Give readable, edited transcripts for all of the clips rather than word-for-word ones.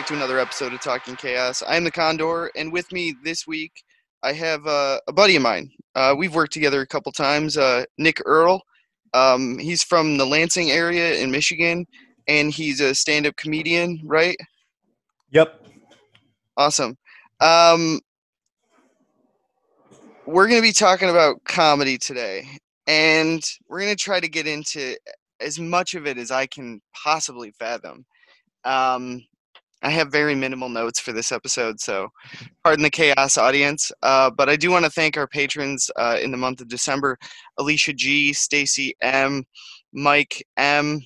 back to another episode of Talking Chaos. I'm the Condor, and with me this week, I have a buddy of mine. We've worked together a couple times, Nick Earl. He's from the Lansing area in Michigan, and he's a stand-up comedian, right? Yep. Awesome. We're going to be talking about comedy today, and we're going to try to get into as much of it as I can possibly fathom. I have very minimal notes for this episode, so pardon the chaos, audience. But I do want to thank our patrons in the month of December: Alicia G, Stacy M, Mike M,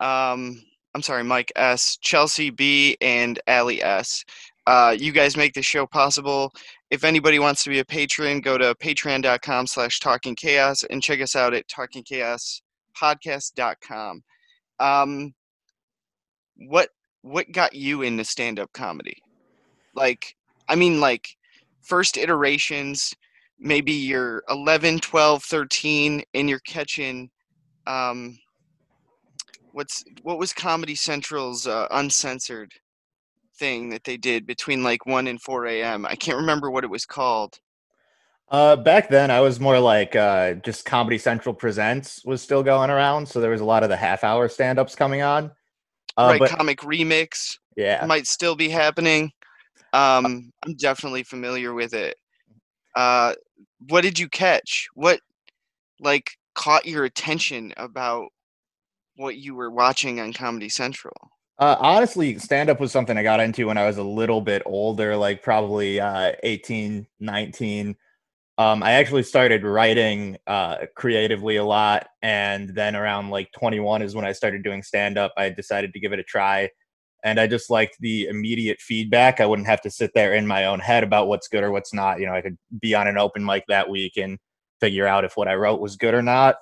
I'm sorry, Mike S, Chelsea B, and Allie S. You guys make this show possible. If anybody wants to be a patron, go to patreon.com/talkingchaos and check us out at talkingchaospodcast.com. What got you into stand-up comedy? Like first iterations, maybe you're 11, 12, 13, and you're catching, what was Comedy Central's uncensored thing that they did between like 1 and 4 a.m.? I can't remember what it was called. Back then, I was more like just Comedy Central Presents was still going around, so there was a lot of the half-hour stand-ups coming on. Comic Remix might still be happening. I'm definitely familiar with it. What did you catch? What, like, caught your attention about what you were watching on Comedy Central? Honestly, stand-up was something I got into when I was a little bit older, like probably 18, 19. I actually started writing creatively a lot, and then around like 21 is when I started doing stand-up. I decided to give it a try, and I just liked the immediate feedback. I wouldn't have to sit there in my own head about what's good or what's not. You know, I could be on an open mic that week and figure out if what I wrote was good or not.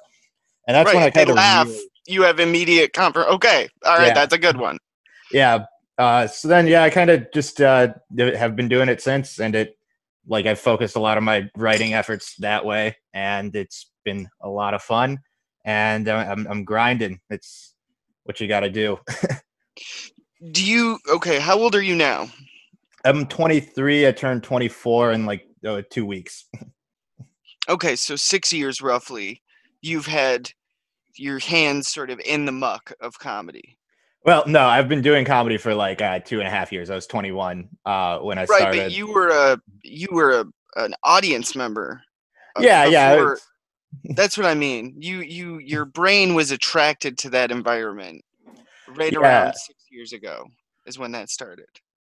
And that's right, when I kind of laugh. Really... You have immediate comfort. Okay, all right, that's a good one. Yeah. So then, I kind of just have been doing it since, and it. Like, I've focused a lot of my writing efforts that way, and it's been a lot of fun, and I'm grinding. It's what you got to do. Okay, how old are you now? I'm 23. I turned 24 in like 2 weeks. Okay, so 6 years roughly, you've had your hands sort of in the muck of comedy. Well, no, I've been doing comedy for like 2.5 years. I was 21 when I started. Right, but you were an audience member. Before, yeah. That's what I mean. Your brain was attracted to that environment around 6 years ago is when that started.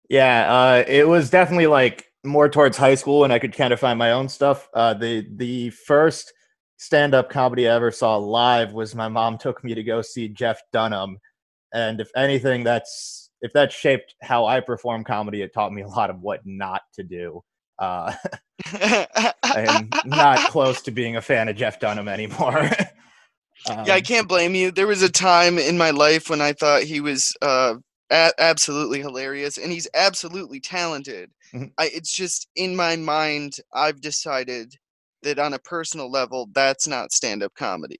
Yeah, it was definitely like more towards high school when I could kind of find my own stuff. The first stand-up comedy I ever saw live was my mom took me to go see Jeff Dunham. And if anything, that shaped how I perform comedy. It taught me a lot of what not to do. I am not close to being a fan of Jeff Dunham anymore. I can't blame you. There was a time in my life when I thought he was absolutely hilarious, and he's absolutely talented. Mm-hmm. It's just in my mind, I've decided that on a personal level, that's not stand-up comedy.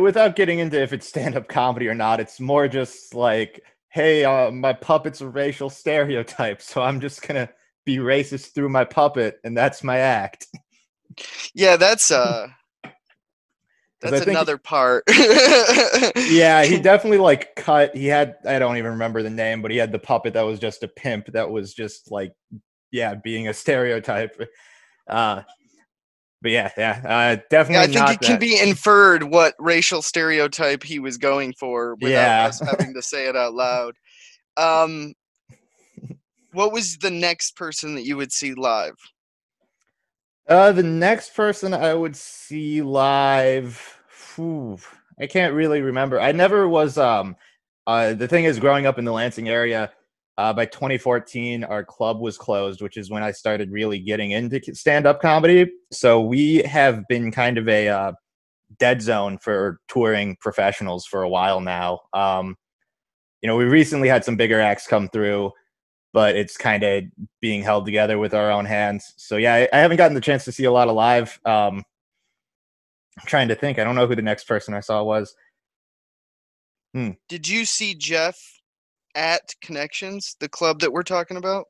Without getting into if it's stand-up comedy or not, it's more just like, hey, my puppet's a racial stereotype, so I'm just going to be racist through my puppet, and that's my act. Yeah, that's another part. Yeah, he definitely like I don't even remember the name, but he had the puppet that was just a pimp that was just like, being a stereotype. But definitely. Yeah, I think can be inferred what racial stereotype he was going for without us having to say it out loud. What was the next person that you would see live? The next person I would see live, I can't really remember. I never was. The thing is, growing up in the Lansing area. By 2014, our club was closed, which is when I started really getting into stand-up comedy. So we have been kind of a dead zone for touring professionals for a while now. We recently had some bigger acts come through, but it's kind of being held together with our own hands. So I haven't gotten the chance to see a lot of live. I'm trying to think. I don't know who the next person I saw was. Did you see Jeff at Connections, the club that we're talking about?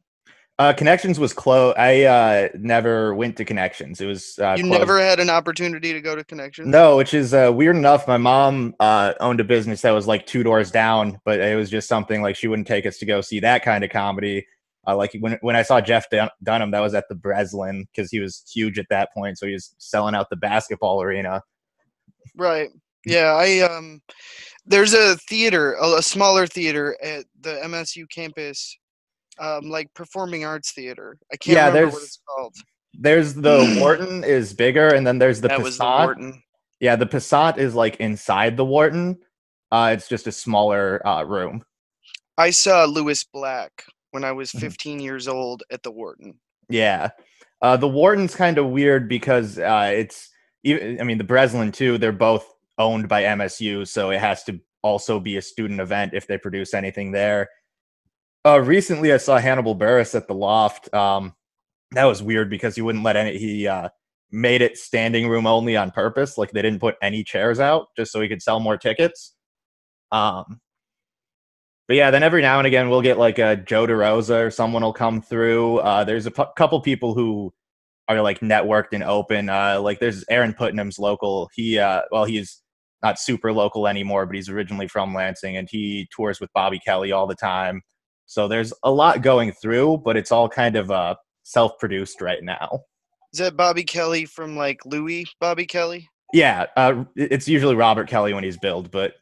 Connections was closed. I never went to Connections. It was you closed. Never had an opportunity to go to Connections? No, which is weird enough. My mom owned a business that was like two doors down, but it was just something like she wouldn't take us to go see that kind of comedy. Like when I saw Jeff Dunham, that was at the Breslin because he was huge at that point. So he was selling out the basketball arena. Right. Yeah. There's a theater, a smaller theater at the MSU campus, like performing arts theater. I can't remember what it's called. There's the Wharton is bigger, and then there's the Passat. Was the Wharton. Yeah, the Passat is like inside the Wharton. It's just a smaller room. I saw Lewis Black when I was 15 years old at the Wharton. Yeah. The Wharton's kind of weird because the Breslin too, they're both owned by MSU, so it has to also be a student event if they produce anything there. Recently I saw Hannibal Buress at the Loft. That was weird because he wouldn't let he made it standing room only on purpose. Like they didn't put any chairs out just so he could sell more tickets. But yeah, then every now and again, we'll get like a Joe DeRosa or someone will come through. There's a couple people who are like networked and open. Like there's Aaron Putnam's local. He, he's not super local anymore, but he's originally from Lansing and he tours with Bobby Kelly all the time. So there's a lot going through, but it's all kind of self-produced right now. Is that Bobby Kelly from like Louis Bobby Kelly? Yeah. It's usually Robert Kelly when he's billed, but...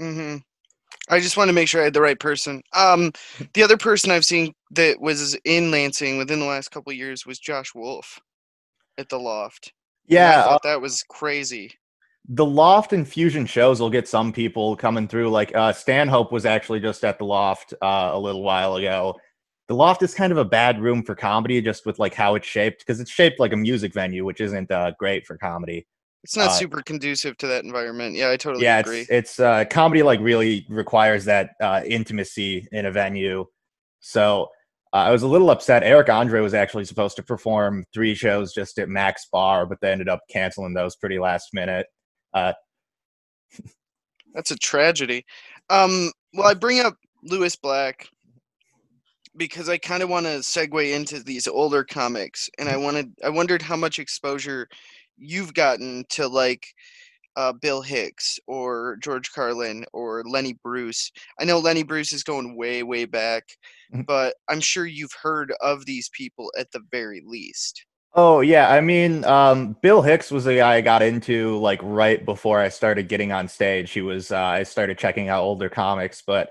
Mm-hmm. I just want to make sure I had the right person. The other person I've seen that was in Lansing within the last couple of years was Josh Wolf at the Loft. Yeah. And I thought that was crazy. The Loft and Fusion shows will get some people coming through. Like Stanhope was actually just at the Loft a little while ago. The Loft is kind of a bad room for comedy just with like how it's shaped, because it's shaped like a music venue, which isn't great for comedy. It's not super conducive to that environment. Yeah, I totally agree. It's comedy like really requires that intimacy in a venue. So I was a little upset. Eric Andre was actually supposed to perform 3 shows just at Max Bar, but they ended up canceling those pretty last minute. That's a tragedy. Well, I bring up Lewis Black because I kind of want to segue into these older comics, and I wondered how much exposure you've gotten to like Bill Hicks or George Carlin or Lenny Bruce. I know Lenny Bruce is going way, way back, but I'm sure you've heard of these people at the very least. Oh yeah. I mean, Bill Hicks was the guy I got into like right before I started getting on stage. He was, I started checking out older comics, but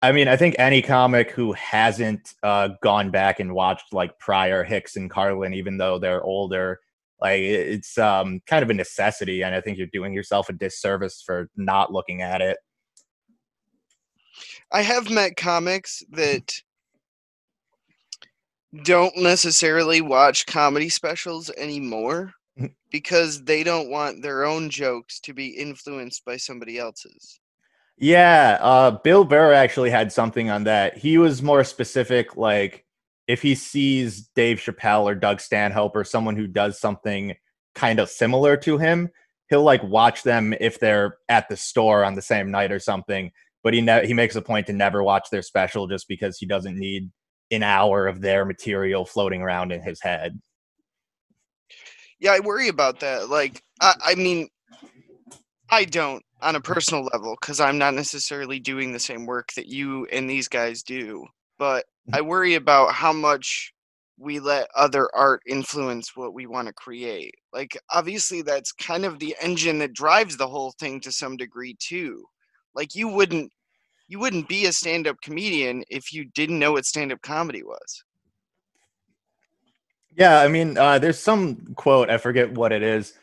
I mean, I think any comic who hasn't gone back and watched like prior Hicks and Carlin, even though they're older, like it's kind of a necessity, and I think you're doing yourself a disservice for not looking at it. I have met comics that don't necessarily watch comedy specials anymore because they don't want their own jokes to be influenced by somebody else's. Yeah, Bill Burr actually had something on that. He was more specific, like, if he sees Dave Chappelle or Doug Stanhope or someone who does something kind of similar to him, he'll like watch them if they're at the store on the same night or something. But he makes a point to never watch their special just because he doesn't need an hour of their material floating around in his head. Yeah, I worry about that. Like, I mean, I don't on a personal level because I'm not necessarily doing the same work that you and these guys do, but I worry about how much we let other art influence what we want to create. Like, obviously, that's kind of the engine that drives the whole thing to some degree, too. Like, you wouldn't be a stand-up comedian if you didn't know what stand-up comedy was. Yeah, I mean, there's some quote, I forget what it is,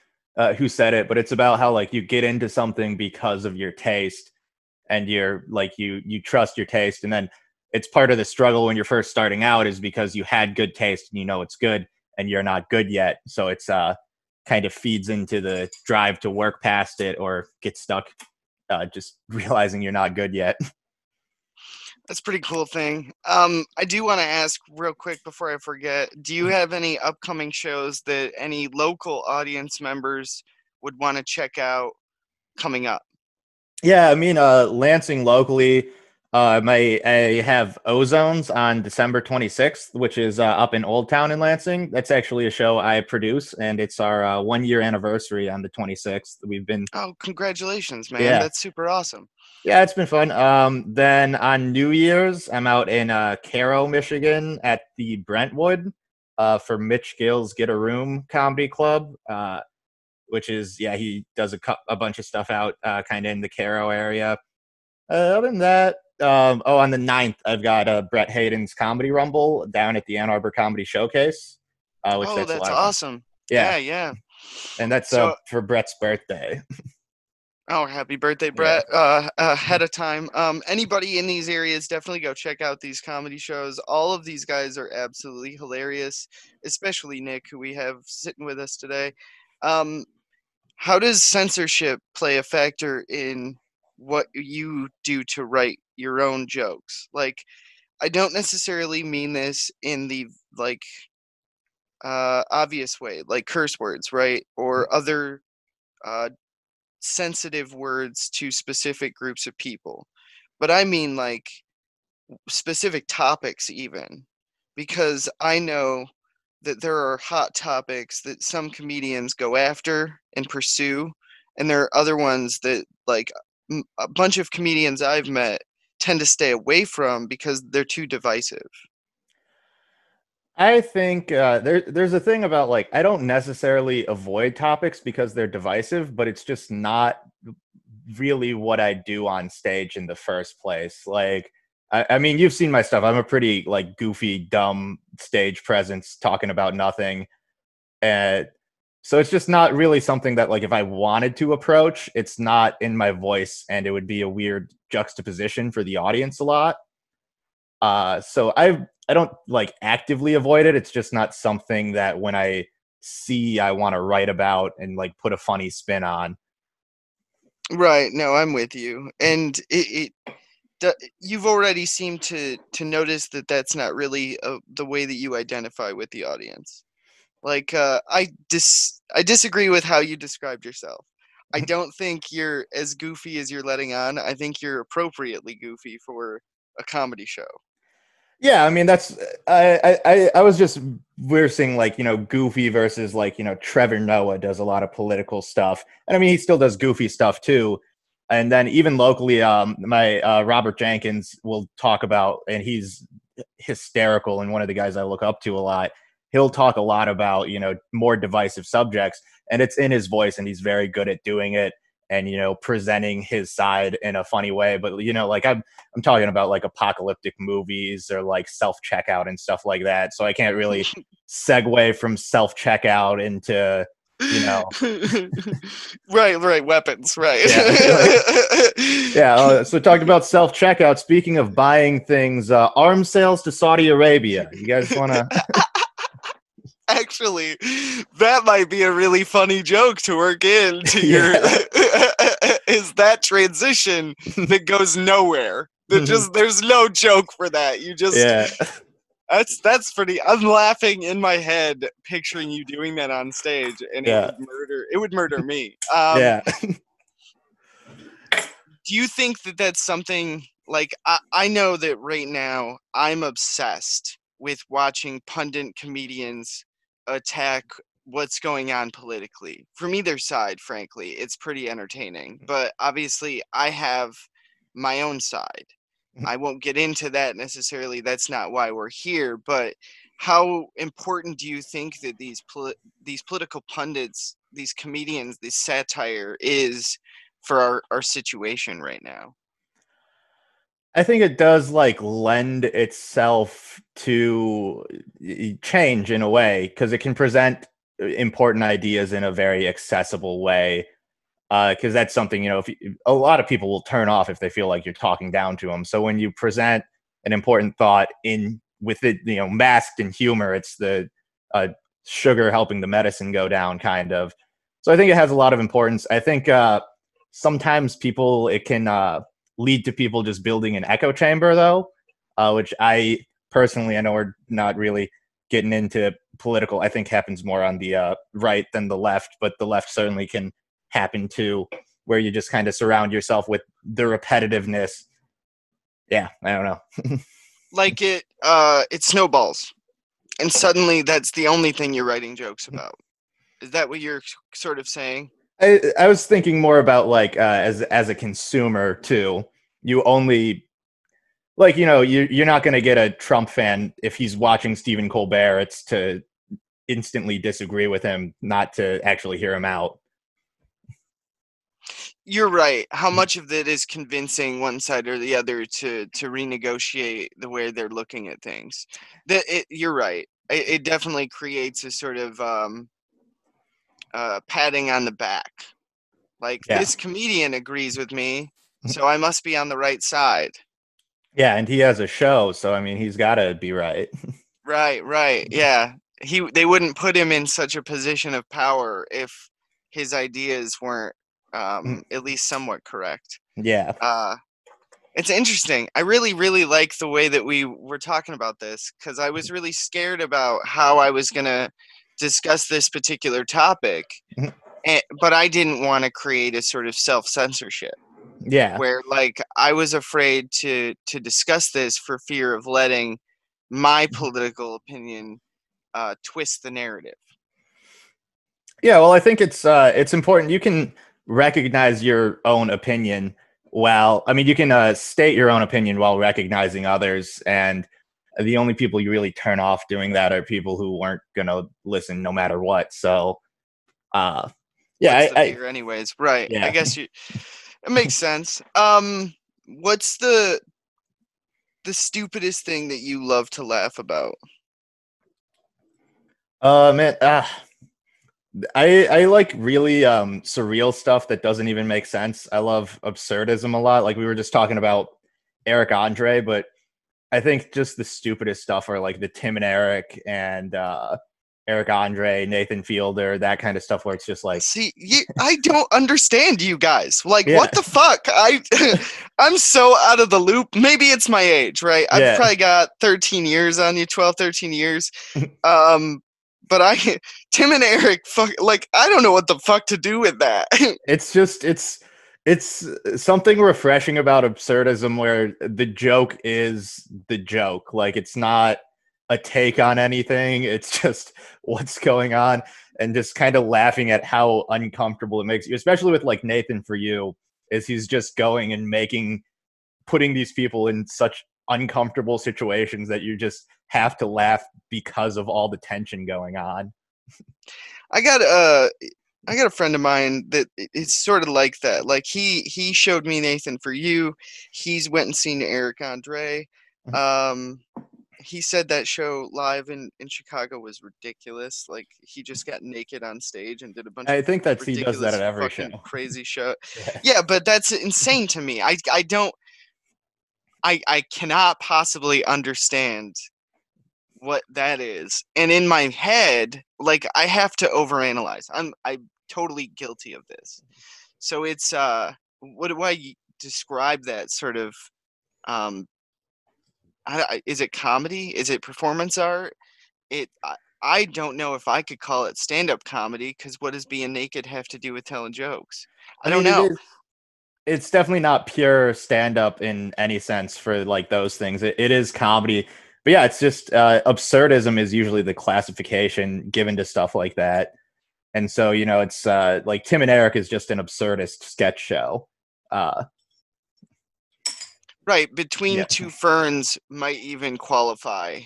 who said it, but it's about how, like, you get into something because of your taste, and you're, like, you trust your taste, and then it's part of the struggle when you're first starting out is because you had good taste and you know it's good and you're not good yet. So it's kind of feeds into the drive to work past it or get stuck just realizing you're not good yet. That's a pretty cool thing. I do want to ask real quick before I forget, do you have any upcoming shows that any local audience members would want to check out coming up? Yeah, I mean, Lansing locally, I have Ozones on December 26th, which is up in Old Town in Lansing. That's actually a show I produce, and it's our 1-year anniversary on the 26th. We've been... Oh, congratulations, man. Yeah. That's super awesome. Yeah, it's been fun. Then on New Year's, I'm out in Caro, Michigan at the Brentwood for Mitch Gill's Get a Room Comedy Club, which is, yeah, he does a bunch of stuff out kind of in the Caro area. Other than that, on the 9th, I've got Brett Hayden's Comedy Rumble down at the Ann Arbor Comedy Showcase. That's awesome. Yeah. And that's for Brett's birthday. Oh, happy birthday, Brett. Yeah. Ahead of time. Anybody in these areas, definitely go check out these comedy shows. All of these guys are absolutely hilarious, especially Nick, who we have sitting with us today. How does censorship play a factor in what you do to write your own jokes? Like, I don't necessarily mean this in the like obvious way, like curse words, right? Or other sensitive words to specific groups of people. But I mean like specific topics even, because I know that there are hot topics that some comedians go after and pursue, and there are other ones that like a bunch of comedians I've met tend to stay away from because they're too divisive. I think there's a thing about like, I don't necessarily avoid topics because they're divisive, but it's just not really what I do on stage in the first place. Like, I mean, you've seen my stuff. I'm a pretty like goofy, dumb stage presence talking about nothing. So it's just not really something that, like, if I wanted to approach, it's not in my voice, and it would be a weird juxtaposition for the audience a lot. So I don't, like, actively avoid it. It's just not something that when I see I want to write about and, like, put a funny spin on. Right. No, I'm with you. And you've already seemed to notice that that's not really the way that you identify with the audience. Like, I disagree with how you described yourself. I don't think you're as goofy as you're letting on. I think you're appropriately goofy for a comedy show. Yeah, I mean, that's I was just rehearsing, like, you know, goofy versus, like, you know, Trevor Noah does a lot of political stuff, and I mean, he still does goofy stuff too. And then even locally, my Robert Jenkins will talk about, and he's hysterical and one of the guys I look up to a lot. He'll talk a lot about, you know, more divisive subjects, and it's in his voice, and he's very good at doing it and, you know, presenting his side in a funny way. But, you know, like I'm talking about like apocalyptic movies or like self-checkout and stuff like that. So I can't really segue from self-checkout into, you know. right. Weapons. Right. Yeah. So talking about self-checkout, speaking of buying things, arms sales to Saudi Arabia. You guys want to... Actually, that might be a really funny joke to work into your is that transition that goes nowhere. That just there's no joke for that. You just that's pretty. I'm laughing in my head picturing you doing that on stage, and it would murder me. Do you think that that's something like I know that right now I'm obsessed with watching pundit comedians attack what's going on politically from either side. Frankly, it's pretty entertaining, but obviously I have my own side. I won't get into that necessarily. That's not why we're here, but how important do you think that these political pundits, these comedians, this satire is for our situation right now? I think it does like lend itself to change in a way, because it can present important ideas in a very accessible way. Because that's something, you know, a lot of people will turn off if they feel like you're talking down to them. So when you present an important thought with it, you know, masked in humor, it's the sugar helping the medicine go down, kind of. So I think it has a lot of importance. I think sometimes people, it can lead to people just building an echo chamber, though, which I personally, I know we're not really getting into political, I think happens more on the right than the left, but the left certainly can happen too, where you just kind of surround yourself with the repetitiveness yeah, I don't know. Like it snowballs, and suddenly that's the only thing you're writing jokes about. Is that what you're sort of saying? I was thinking more about like as a consumer too. You only like, you know, you're not going to get a Trump fan if he's watching Stephen Colbert. It's to instantly disagree with him, not to actually hear him out. You're right. How much of it is convincing one side or the other to renegotiate the way they're looking at things? You're right. It definitely creates a sort of patting on the back. Like, yeah, this comedian agrees with me, so I must be on the right side. Yeah, and he has a show, so, I mean, he's got to be right. Right, yeah. They wouldn't put him in such a position of power if his ideas weren't at least somewhat correct. Yeah. It's interesting. I really, really like the way that we were talking about this, because I was really scared about how I was going to discuss this particular topic, but I didn't want to create a sort of self-censorship. Yeah. Where, like, I was afraid to discuss this for fear of letting my political opinion twist the narrative. Yeah, well, I think it's important. You can recognize your own opinion while, I mean, you can state your own opinion while recognizing others. And the only people you really turn off doing that are people who weren't going to listen no matter what. So, yeah. Anyways, right. Yeah. I guess it makes sense. What's the stupidest thing that you love to laugh about? I like really surreal stuff that doesn't even make sense. I love absurdism a lot. Like we were just talking about Eric Andre, but I think just the stupidest stuff are like the Tim and Eric and Eric Andre, Nathan Fielder, that kind of stuff where it's just like... See, I don't understand you guys. Like, yeah. What the fuck? I'm so out of the loop. Maybe it's my age, right? I've probably got 13 years on you, 12, 13 years. But Tim and Eric, fuck, like, I don't know what the fuck to do with that. It's just, it's something refreshing about absurdism where the joke is the joke. Like, it's not a take on anything. It's just what's going on and just kind of laughing at how uncomfortable it makes you, especially with like Nathan for You, is he's just going and putting these people in such uncomfortable situations that you just have to laugh because of all the tension going on. I got a friend of mine that it's sort of like that. Like he showed me Nathan for You. He's went and seen Eric Andre. He said that show live in Chicago was ridiculous. Like he just got naked on stage and did a bunch of he does that at every show. Crazy show. Yeah, but that's insane to me. I cannot possibly understand what that is. And in my head, like I have to overanalyze. I'm totally guilty of this. So it's what do I describe that sort of is it comedy? Is it performance art? I don't know if I could call it stand-up comedy, because what does being naked have to do with telling jokes? I don't know. It's definitely not pure stand-up in any sense for like those things. It is comedy. But yeah, it's just absurdism is usually the classification given to stuff like that. And so, you know, it's like Tim and Eric is just an absurdist sketch show. Right. Between Two Ferns might even qualify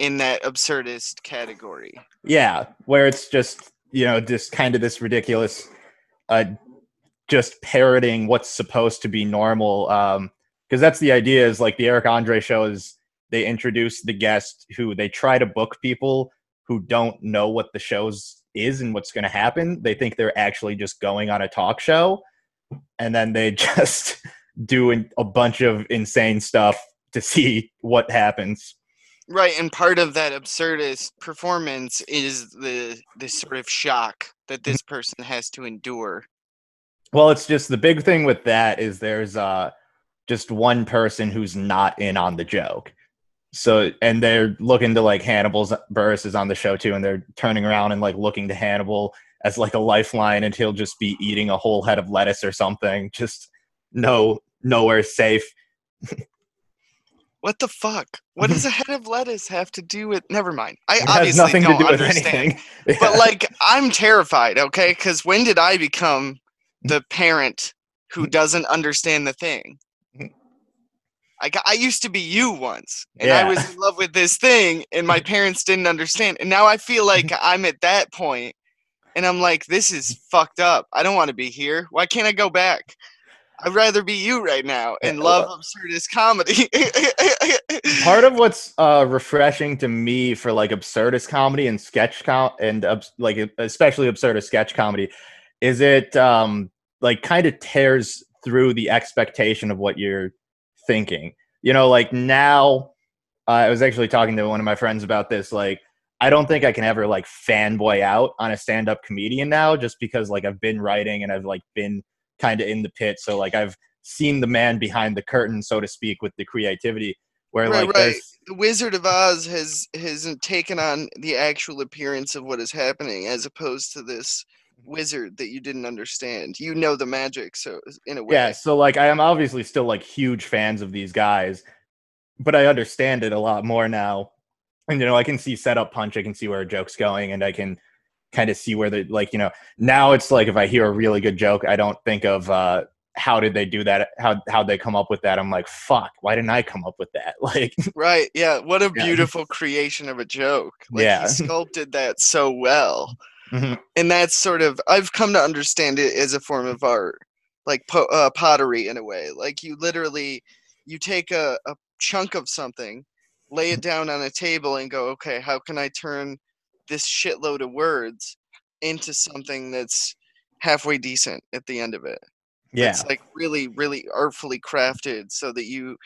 in that absurdist category. Yeah. Where it's just, you know, just kind of this ridiculous, just parroting what's supposed to be normal. Because that's the idea, is like the Eric Andre show is they introduce the guest who they try to book people who don't know what the show's is and what's going to happen. They think they're actually just going on a talk show. And then they just... doing a bunch of insane stuff to see what happens. Right, and part of that absurdist performance is the sort of shock that this person has to endure. Well, it's just the big thing with that is there's just one person who's not in on the joke. So, and they're looking to like Hannibal Buress is on the show too, and they're turning around and like looking to Hannibal as like a lifeline, and he'll just be eating a whole head of lettuce or something. Just nowhere safe. What the fuck? What does a head of lettuce have to do with? Never mind. It has nothing to do with anything. Yeah. But like, I'm terrified. Okay, because when did I become the parent who doesn't understand the thing? Like, I used to be you once, and I was in love with this thing, and my parents didn't understand. And now I feel like I'm at that point, and I'm like, this is fucked up. I don't want to be here. Why can't I go back? I'd rather be you right now and love absurdist comedy. Part of what's refreshing to me for like absurdist comedy and sketch especially absurdist sketch comedy is it like kind of tears through the expectation of what you're thinking. You know, like now I was actually talking to one of my friends about this. Like, I don't think I can ever like fanboy out on a stand-up comedian now, just because like I've been writing and I've like been kind of in the pit, so like I've seen the man behind the curtain, so to speak, with the creativity. Where the Wizard of Oz hasn't taken on the actual appearance of what is happening, as opposed to this wizard that you didn't understand. You know the magic, so in a way. Yeah, so like I am obviously still like huge fans of these guys, but I understand it a lot more now, and you know I can see setup punch, I can see where a joke's going, and I can kind of see where they like, you know, now it's like if I hear a really good joke, I don't think of how did they do that, how'd they come up with that. I'm like, fuck, why didn't I come up with that? Like, right. Yeah, what a beautiful creation of a joke. Like, he sculpted that so well. And that's sort of, I've come to understand it as a form of art, like pottery in a way. Like you literally, you take a chunk of something, lay it down on a table and go, okay, how can I turn this shitload of words into something that's halfway decent at the end of it. Yeah. It's like really, really artfully crafted so that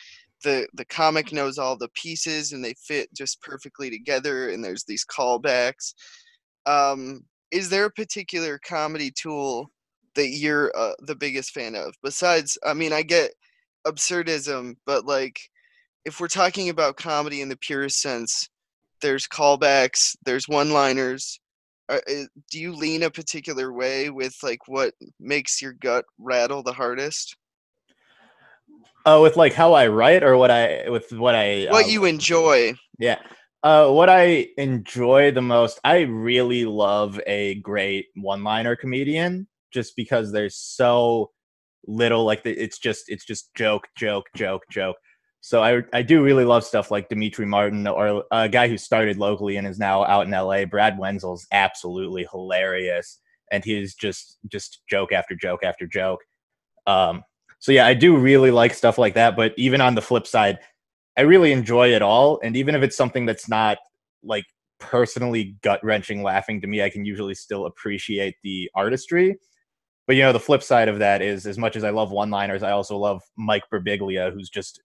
the comic knows all the pieces and they fit just perfectly together. And there's these callbacks. Is there a particular comedy tool that you're the biggest fan of? Besides, I mean, I get absurdism, but like if we're talking about comedy in the purest sense, there's callbacks, there's one-liners. Do you lean a particular way with like what makes your gut rattle the hardest? Oh, with like how I write or what you enjoy. Yeah. What I enjoy the most, I really love a great one-liner comedian just because there's so little, like it's just joke. So I do really love stuff like Dimitri Martin or a guy who started locally and is now out in LA. Brad Wenzel's absolutely hilarious, and he's just joke after joke after joke. So yeah, I do really like stuff like that. But even on the flip side, I really enjoy it all. And even if it's something that's not like personally gut-wrenching laughing to me, I can usually still appreciate the artistry. But, you know, the flip side of that is as much as I love one-liners, I also love Mike Birbiglia, who's just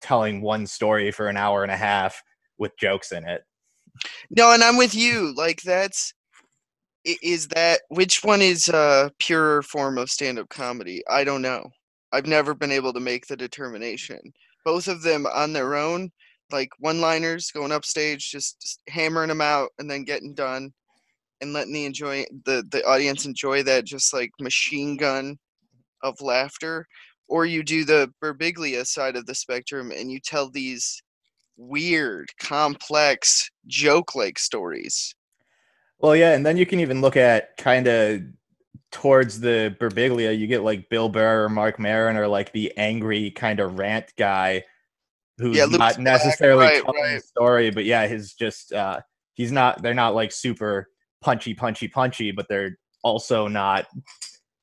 telling one story for an hour and a half with jokes in it. No, and I'm with you. Like, which one is a purer form of stand-up comedy? I don't know. I've never been able to make the determination. Both of them on their own, like one-liners, going upstage, just hammering them out and then getting done. And letting the audience enjoy that just like machine gun of laughter. Or you do the Birbiglia side of the spectrum and you tell these weird, complex, joke-like stories. Well, yeah, and then you can even look at kind of towards the Birbiglia, you get like Bill Burr or Marc Maron or like the angry kind of rant guy who's not necessarily telling a story, but yeah, his just they're not like super punchy, but they're also not,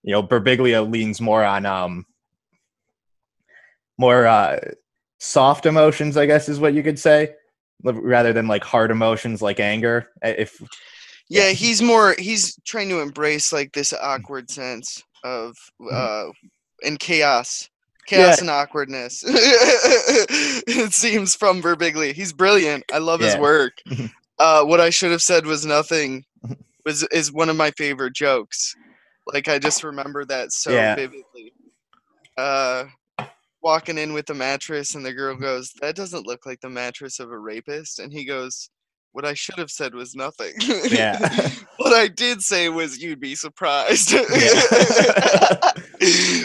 you know, Birbiglia leans more on more soft emotions, I guess is what you could say, rather than like hard emotions like anger. He's trying to embrace like this awkward sense of and chaos and awkwardness. It seems from Birbiglia. He's brilliant. I love his work. What I should have said was nothing is one of my favorite jokes. Like, I just remember that so vividly. Walking in with the mattress and the girl goes, that doesn't look like the mattress of a rapist. And he goes, what I should have said was nothing. Yeah. What I did say was, you'd be surprised.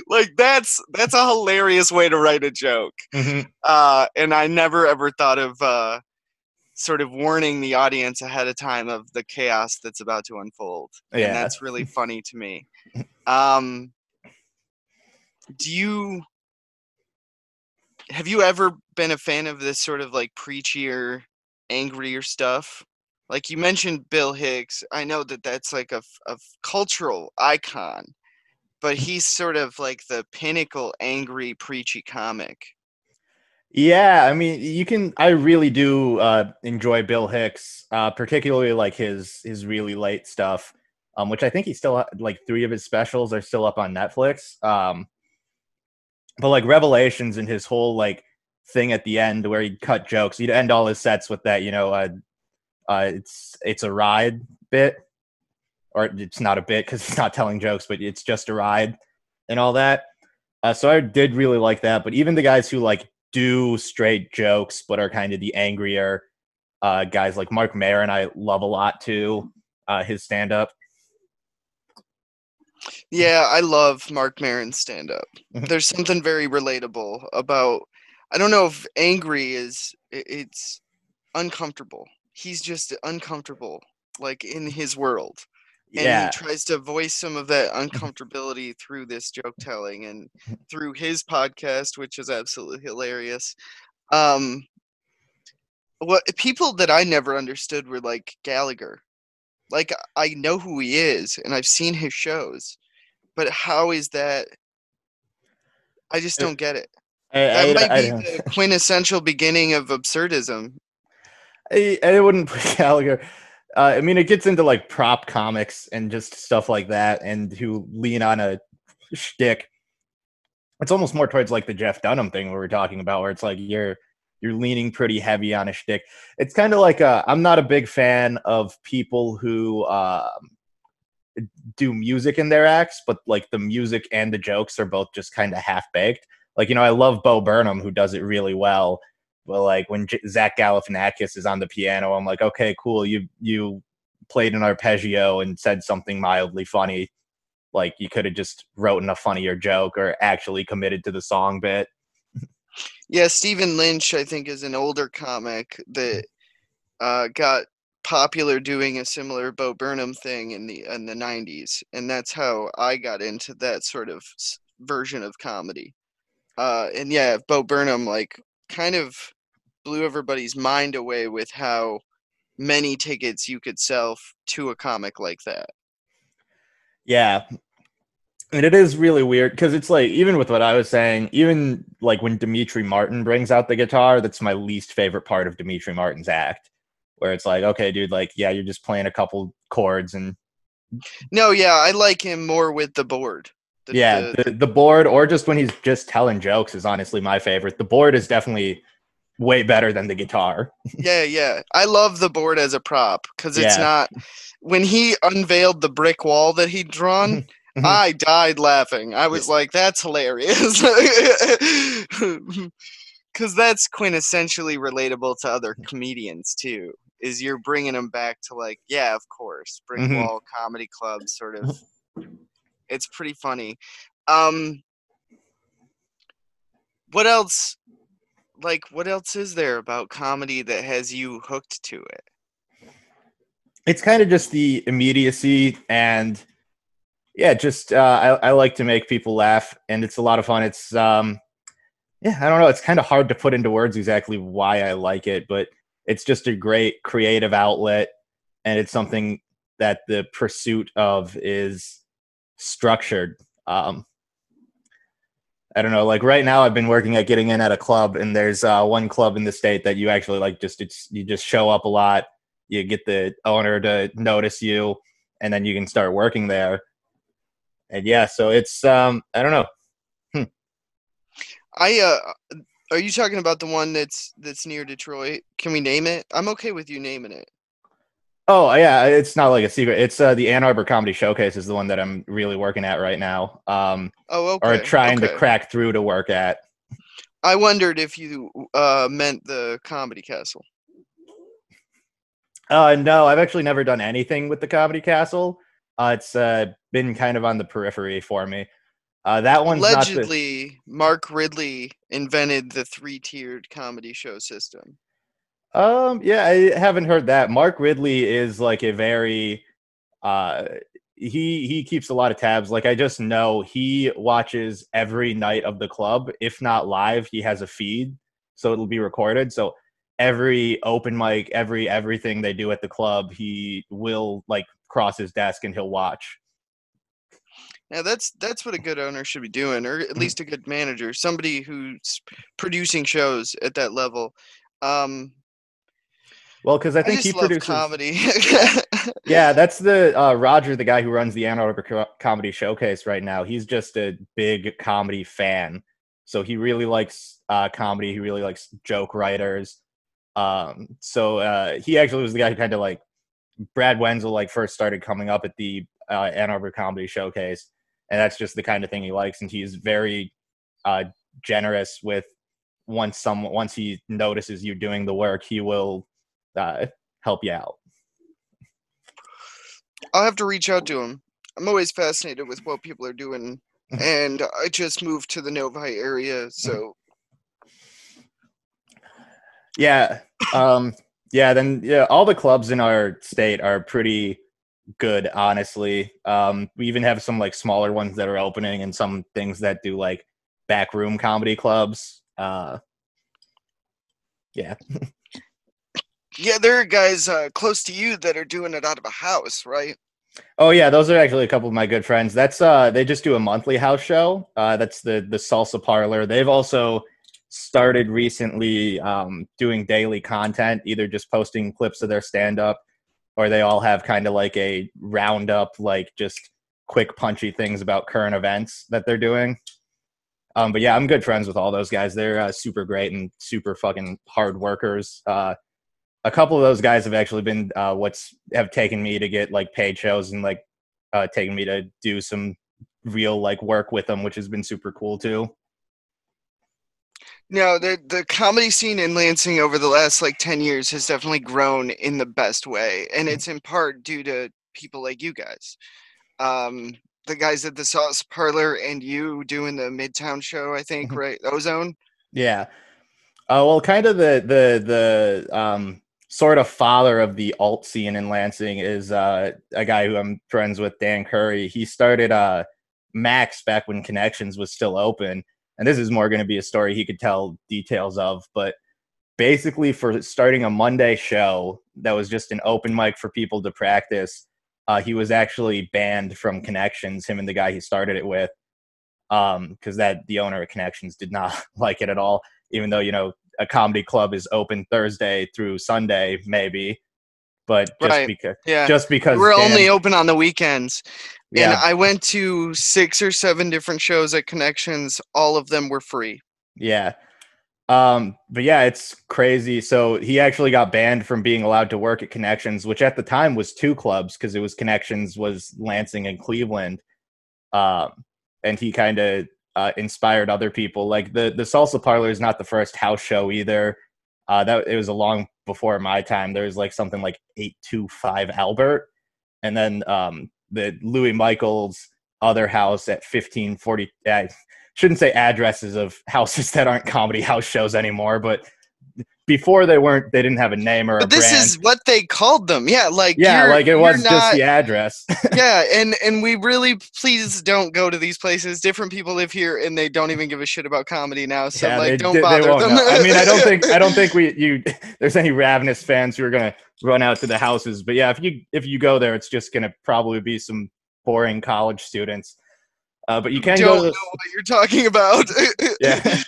Like, that's a hilarious way to write a joke. Mm-hmm. And I never ever thought of sort of warning the audience ahead of time of the chaos that's about to unfold. Yeah. And that's really funny to me. Have you ever been a fan of this sort of like preachier, angrier stuff? Like, you mentioned Bill Hicks. I know that that's like a cultural icon, but he's sort of like the pinnacle angry, preachy comic. Yeah, I mean, I really do enjoy Bill Hicks, particularly like his really late stuff, which I think he's still, like, 3 of his specials are still up on Netflix. But like Revelations and his whole like thing at the end where he'd cut jokes, he'd end all his sets with that, you know, it's a ride bit, or it's not a bit because it's not telling jokes, but it's just a ride and all that. So I did really like that. But even the guys who like do straight jokes but are kind of the angrier guys, like Marc Maron, I love a lot too, his stand-up. Yeah, I love Marc Maron's stand-up. There's something very relatable about, I don't know if angry is, it's uncomfortable. He's just uncomfortable, like, in his world. And yeah, he tries to voice some of that uncomfortability through this joke telling and through his podcast, which is absolutely hilarious. What people that I never understood were like Gallagher. Like, I know who he is and I've seen his shows, but how is that? I just don't get it. That might be the quintessential beginning of absurdism. I wouldn't put Gallagher. I mean, it gets into like prop comics and just stuff like that, and who lean on a shtick. It's almost more towards like the Jeff Dunham thing we were talking about, where it's like you're leaning pretty heavy on a shtick. It's kind of like I'm not a big fan of people who do music in their acts, but like the music and the jokes are both just kind of half baked. Like, you know, I love Bo Burnham, who does it really well. But like when Zach Galifianakis is on the piano, I'm like, okay, cool. You played an arpeggio and said something mildly funny. Like, you could have just written a funnier joke or actually committed to the song bit. Yeah, Stephen Lynch, I think, is an older comic that got popular doing a similar Bo Burnham thing in the 90s. And that's how I got into that sort of version of comedy. And yeah, Bo Burnham, like, kind of blew everybody's mind away with how many tickets you could sell to a comic like that. Yeah. And it is really weird because it's like, even with what I was saying, even like when Dimitri Martin brings out the guitar, that's my least favorite part of Dimitri Martin's act, where it's like, okay, dude, like, yeah, you're just playing a couple chords and. No, yeah, I like him more with the board. The board, or just when he's just telling jokes, is honestly my favorite. The board is definitely way better than the guitar. Yeah. I love the board as a prop because it's not. When he unveiled the brick wall that he'd drawn, I died laughing. I was like, that's hilarious. Because that's quintessentially relatable to other comedians too, is you're bringing them back to like, yeah, of course, brick wall, comedy club sort of. It's pretty funny. What else? Like, what else is there about comedy that has you hooked to it? It's kind of just the immediacy, and yeah, just I like to make people laugh, and it's a lot of fun. It's yeah, I don't know. It's kind of hard to put into words exactly why I like it, but it's just a great creative outlet, and it's something that the pursuit of is structured. I don't know, like right now I've been working at getting in at a club, and there's one club in the state that you actually like you just show up a lot, you get the owner to notice you, and then you can start working there. And yeah, so it's I don't know. Are you talking about the one that's near Detroit? Can we name it? I'm okay with you naming it. Oh, yeah, it's not like a secret. It's the Ann Arbor Comedy Showcase is the one that I'm really working at right now. Or trying to crack through to work at. I wondered if you meant the Comedy Castle. No, I've actually never done anything with the Comedy Castle. It's been kind of on the periphery for me. That one's allegedly, Mark Ridley invented the three-tiered comedy show system. Yeah, I haven't heard that. Mark Ridley is like a very, he keeps a lot of tabs. Like, I just know he watches every night of the club. If not live, he has a feed, so it'll be recorded. So every open mic, everything they do at the club, he will like cross his desk and he'll watch. Now that's what a good owner should be doing, or at least a good manager, somebody who's producing shows at that level. Well, because I think he produces comedy. Yeah, that's the Roger, the guy who runs the Ann Arbor Comedy Showcase right now. He's just a big comedy fan, so he really likes comedy. He really likes joke writers. So he actually was the guy who kind of like Brad Wenzel like first started coming up at the Ann Arbor Comedy Showcase, and that's just the kind of thing he likes. And he's very generous with once he notices you doing the work, he will help you out. I'll have to reach out to him. I'm always fascinated with what people are doing, and I just moved to the Novi area, so yeah. All the clubs in our state are pretty good, honestly. We even have some like smaller ones that are opening, and some things that do like backroom comedy clubs. Yeah, there are guys close to you that are doing it out of a house, right? Oh yeah, those are actually a couple of my good friends. That's they just do a monthly house show. That's the Salsa Parlor. They've also started recently doing daily content, either just posting clips of their stand-up, or they all have kind of like a roundup, like just quick punchy things about current events that they're doing. But yeah, I'm good friends with all those guys. They're super great and super fucking hard workers. A couple of those guys have actually been have taken me to get like paid shows, and like taken me to do some real like work with them, which has been super cool too. No, the comedy scene in Lansing over the last like 10 years has definitely grown in the best way. And it's in part due to people like you guys. The guys at the Sauce Parlor and you doing the Midtown show, I think, right? Ozone? Yeah. Well, kind of the sort of father of the alt scene in Lansing is a guy who I'm friends with, Dan Curry. He started Max back when Connections was still open. And this is more going to be a story he could tell details of, but basically for starting a Monday show that was just an open mic for people to practice, he was actually banned from Connections, him and the guy he started it with, because the owner of Connections did not like it at all, even though, you know, a comedy club is open Thursday through Sunday, maybe. But just because we're only open on the weekends. Yeah. And I went to 6 or 7 different shows at Connections. All of them were free. Yeah. But yeah, it's crazy. So he actually got banned from being allowed to work at Connections, which at the time was 2 clubs, because it was Connections was Lansing and Cleveland. And he kind of inspired other people. Like the Salsa Parlor is not the first house show either. That it was a long before my time. There was like something like 825 Albert, and then the Louis Michaels other house at 1540. I shouldn't say addresses of houses that aren't comedy house shows anymore, but before they didn't have a name or a brand. This is what they called them. Yeah, like it was just the address. Yeah, and we really please don't go to these places. Different people live here and they don't even give a shit about comedy now. So yeah, don't bother them. I mean, I don't think there's any ravenous fans who are gonna run out to the houses. But yeah, if you go there, it's just gonna probably be some boring college students. But you can go to know what you're talking about. Yeah.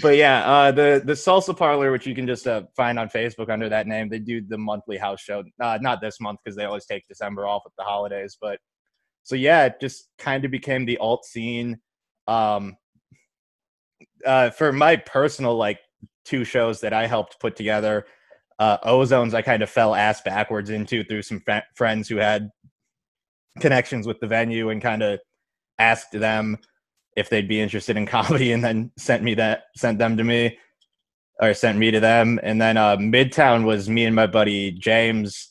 But yeah, the Salsa Parlor, which you can just find on Facebook under that name, they do the monthly house show. Not this month, because they always take December off at the holidays. But so yeah, it just kind of became the alt scene. For my personal like 2 shows that I helped put together, Ozone's I kind of fell ass backwards into through some friends who had connections with the venue, and kind of asked them if they'd be interested in comedy, and then sent them to me. or sent me to them. And then Midtown was me and my buddy James,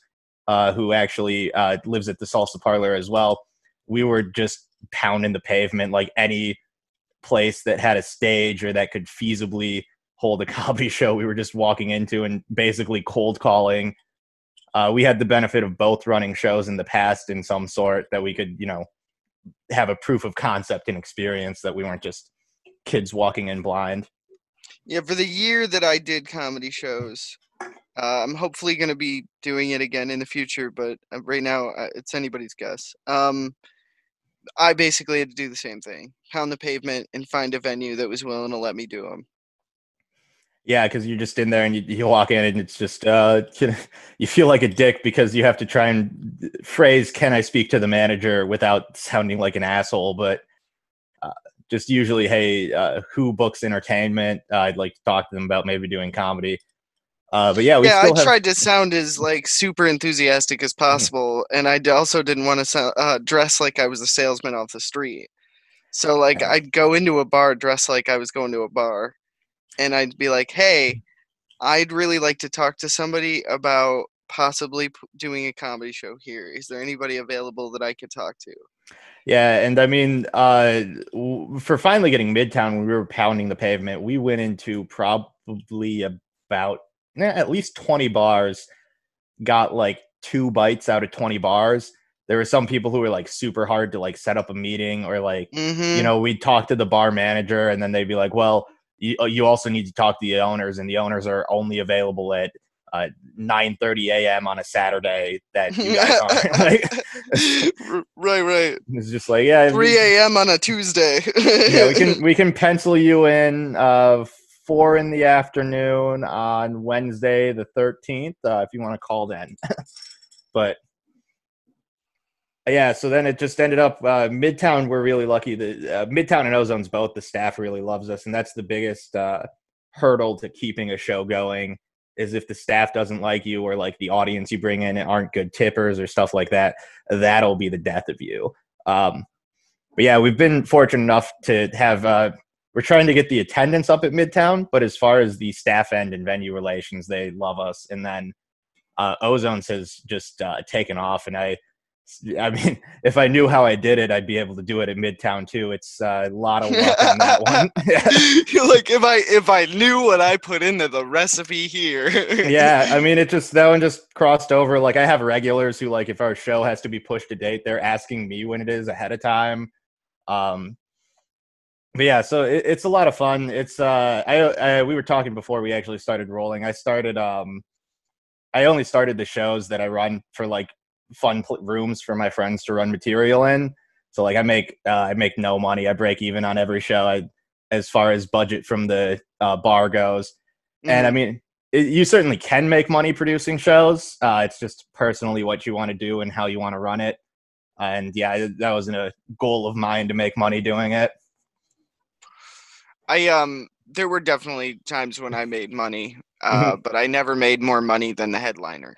who actually lives at the Salsa Parlor as well. We were just pounding the pavement, like any place that had a stage or that could feasibly hold a comedy show, we were just walking into and basically cold calling. We had the benefit of both running shows in the past in some sort that we could, you know, have a proof of concept and experience that we weren't just kids walking in blind. Yeah, for the year that I did comedy shows, I'm hopefully going to be doing it again in the future, but right now it's anybody's guess. I basically had to do the same thing, pound the pavement and find a venue that was willing to let me do them. Yeah, because you're just in there and you walk in and it's just, you feel like a dick because you have to try and phrase, can I speak to the manager without sounding like an asshole, but just usually, hey, who books entertainment? I'd like to talk to them about maybe doing comedy. But yeah, I tried to sound as like super enthusiastic as possible, and I also didn't want to dress like I was a salesman off the street. So like, I'd go into a bar dressed like I was going to a bar, and I'd be like, "Hey, I'd really like to talk to somebody about possibly doing a comedy show here. Is there anybody available that I could talk to?" Yeah, and I mean, for finally getting Midtown, when we were pounding the pavement, we went into probably about at least 20 bars, got like 2 bites out of 20 bars. There were some people who were like super hard to like set up a meeting, or like, you know, we'd talk to the bar manager and then they'd be like, well, you also need to talk to the owners, and the owners are only available at 9:30 a.m. on a Saturday that you guys aren't. Like, right. It's just like, yeah. 3 a.m. on a Tuesday. Yeah, we can pencil you in 4 in the afternoon on Wednesday the 13th, if you want to call then. But yeah, so then it just ended up Midtown. We're really lucky. Midtown and Ozone's both, the staff really loves us, and that's the biggest hurdle to keeping a show going, is if the staff doesn't like you, or like the audience you bring in aren't good tippers or stuff like that, that'll be the death of you. But yeah, we've been fortunate enough to have we're trying to get the attendance up at Midtown, but as far as the staff end and venue relations, they love us. And then Ozone's has just taken off. And I mean, if I knew how I did it, I'd be able to do it at Midtown too. It's a lot of luck on that one. You're like, if I knew what I put into the recipe here. Yeah, I mean, that one just crossed over. Like, I have regulars who, like, if our show has to be pushed to date, they're asking me when it is ahead of time. But yeah, so it's a lot of fun. It's we were talking before we actually started rolling. I only started the shows that I run for like fun rooms for my friends to run material in. So like I make no money. I break even on every show as far as budget from the bar goes. Mm-hmm. And I mean, you certainly can make money producing shows. It's just personally what you want to do and how you want to run it. And yeah, that wasn't a goal of mine to make money doing it. There were definitely times when I made money, but I never made more money than the headliner.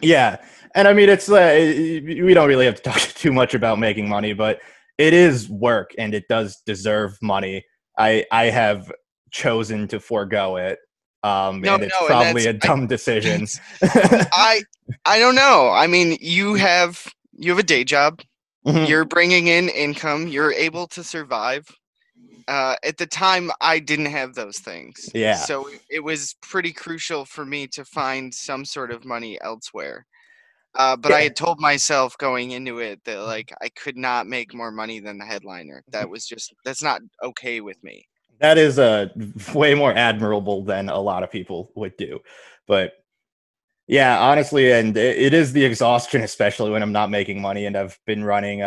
Yeah. And I mean, it's, we don't really have to talk too much about making money, but it is work and it does deserve money. I have chosen to forego it. And it's probably a dumb decision. I don't know. I mean, you have a day job, you're bringing in income, you're able to survive. At the time, I didn't have those things. Yeah. So it was pretty crucial for me to find some sort of money elsewhere. But yeah. I had told myself going into it that, like, I could not make more money than the headliner. That's not okay with me. That is way more admirable than a lot of people would do. But yeah, honestly, and it is the exhaustion, especially when I'm not making money. And I've been running,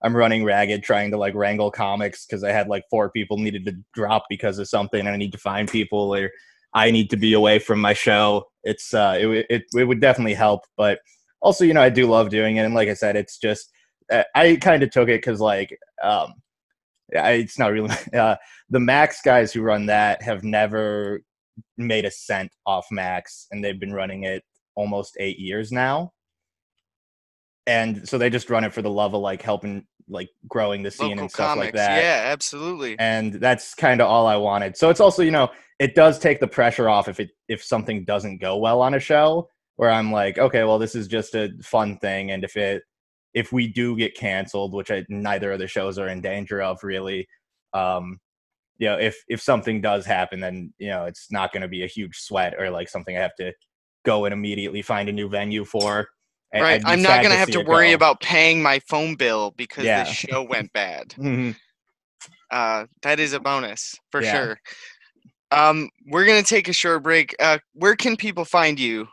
I'm running ragged trying to like wrangle comics because I had like 4 people needed to drop because of something, and I need to find people, or I need to be away from my show. It's it would definitely help, but also, you know, I do love doing it. And like I said, it's just, I kind of took it because like it's not really the Max guys who run that have never made a cent off Max, and they've been running it almost 8 years now. And so they just run it for the love of like helping, like growing the scene and stuff like that. Yeah, absolutely. And that's kind of all I wanted. So it's also, you know, it does take the pressure off if something doesn't go well on a show where I'm like, okay, well, this is just a fun thing. And if we do get canceled, which neither of the shows are in danger of really, you know, if something does happen, then, you know, it's not going to be a huge sweat or like something I have to go and immediately find a new venue for. Right, I'm not going to have to worry about paying my phone bill because the show went bad. Mm-hmm. That is a bonus for sure. We're going to take a short break. Where can people find you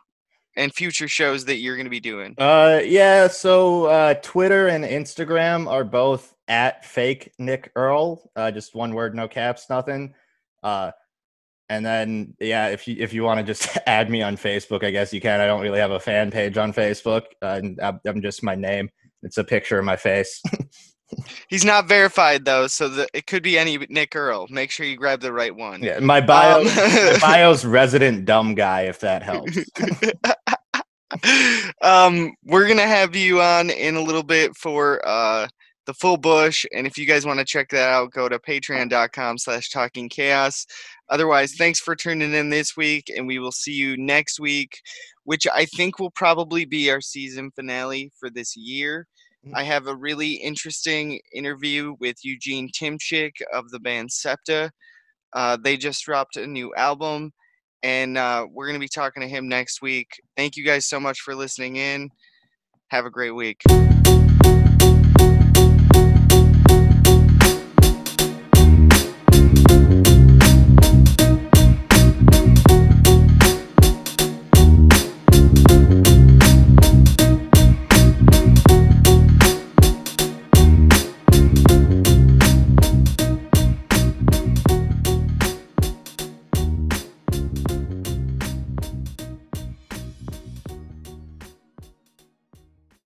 and future shows that you're going to be doing? So Twitter and Instagram are both at fake Nick Earl. Just one word, no caps, nothing. And then, yeah, if you want to just add me on Facebook, I guess you can. I don't really have a fan page on Facebook. I'm just my name. It's a picture of my face. He's not verified, though, so it could be any Nick Earl. Make sure you grab the right one. Yeah, my bio, my bio's resident dumb guy, if that helps. We're going to have you on in a little bit for The Full Bush. And if you guys want to check that out, go to patreon.com/talkingchaos. Otherwise, thanks for tuning in this week, and we will see you next week, which I think will probably be our season finale for this year. I have a really interesting interview with Eugene Timchick of the band Septa. They just dropped a new album, and we're going to be talking to him next week. Thank you guys so much for listening in. Have a great week.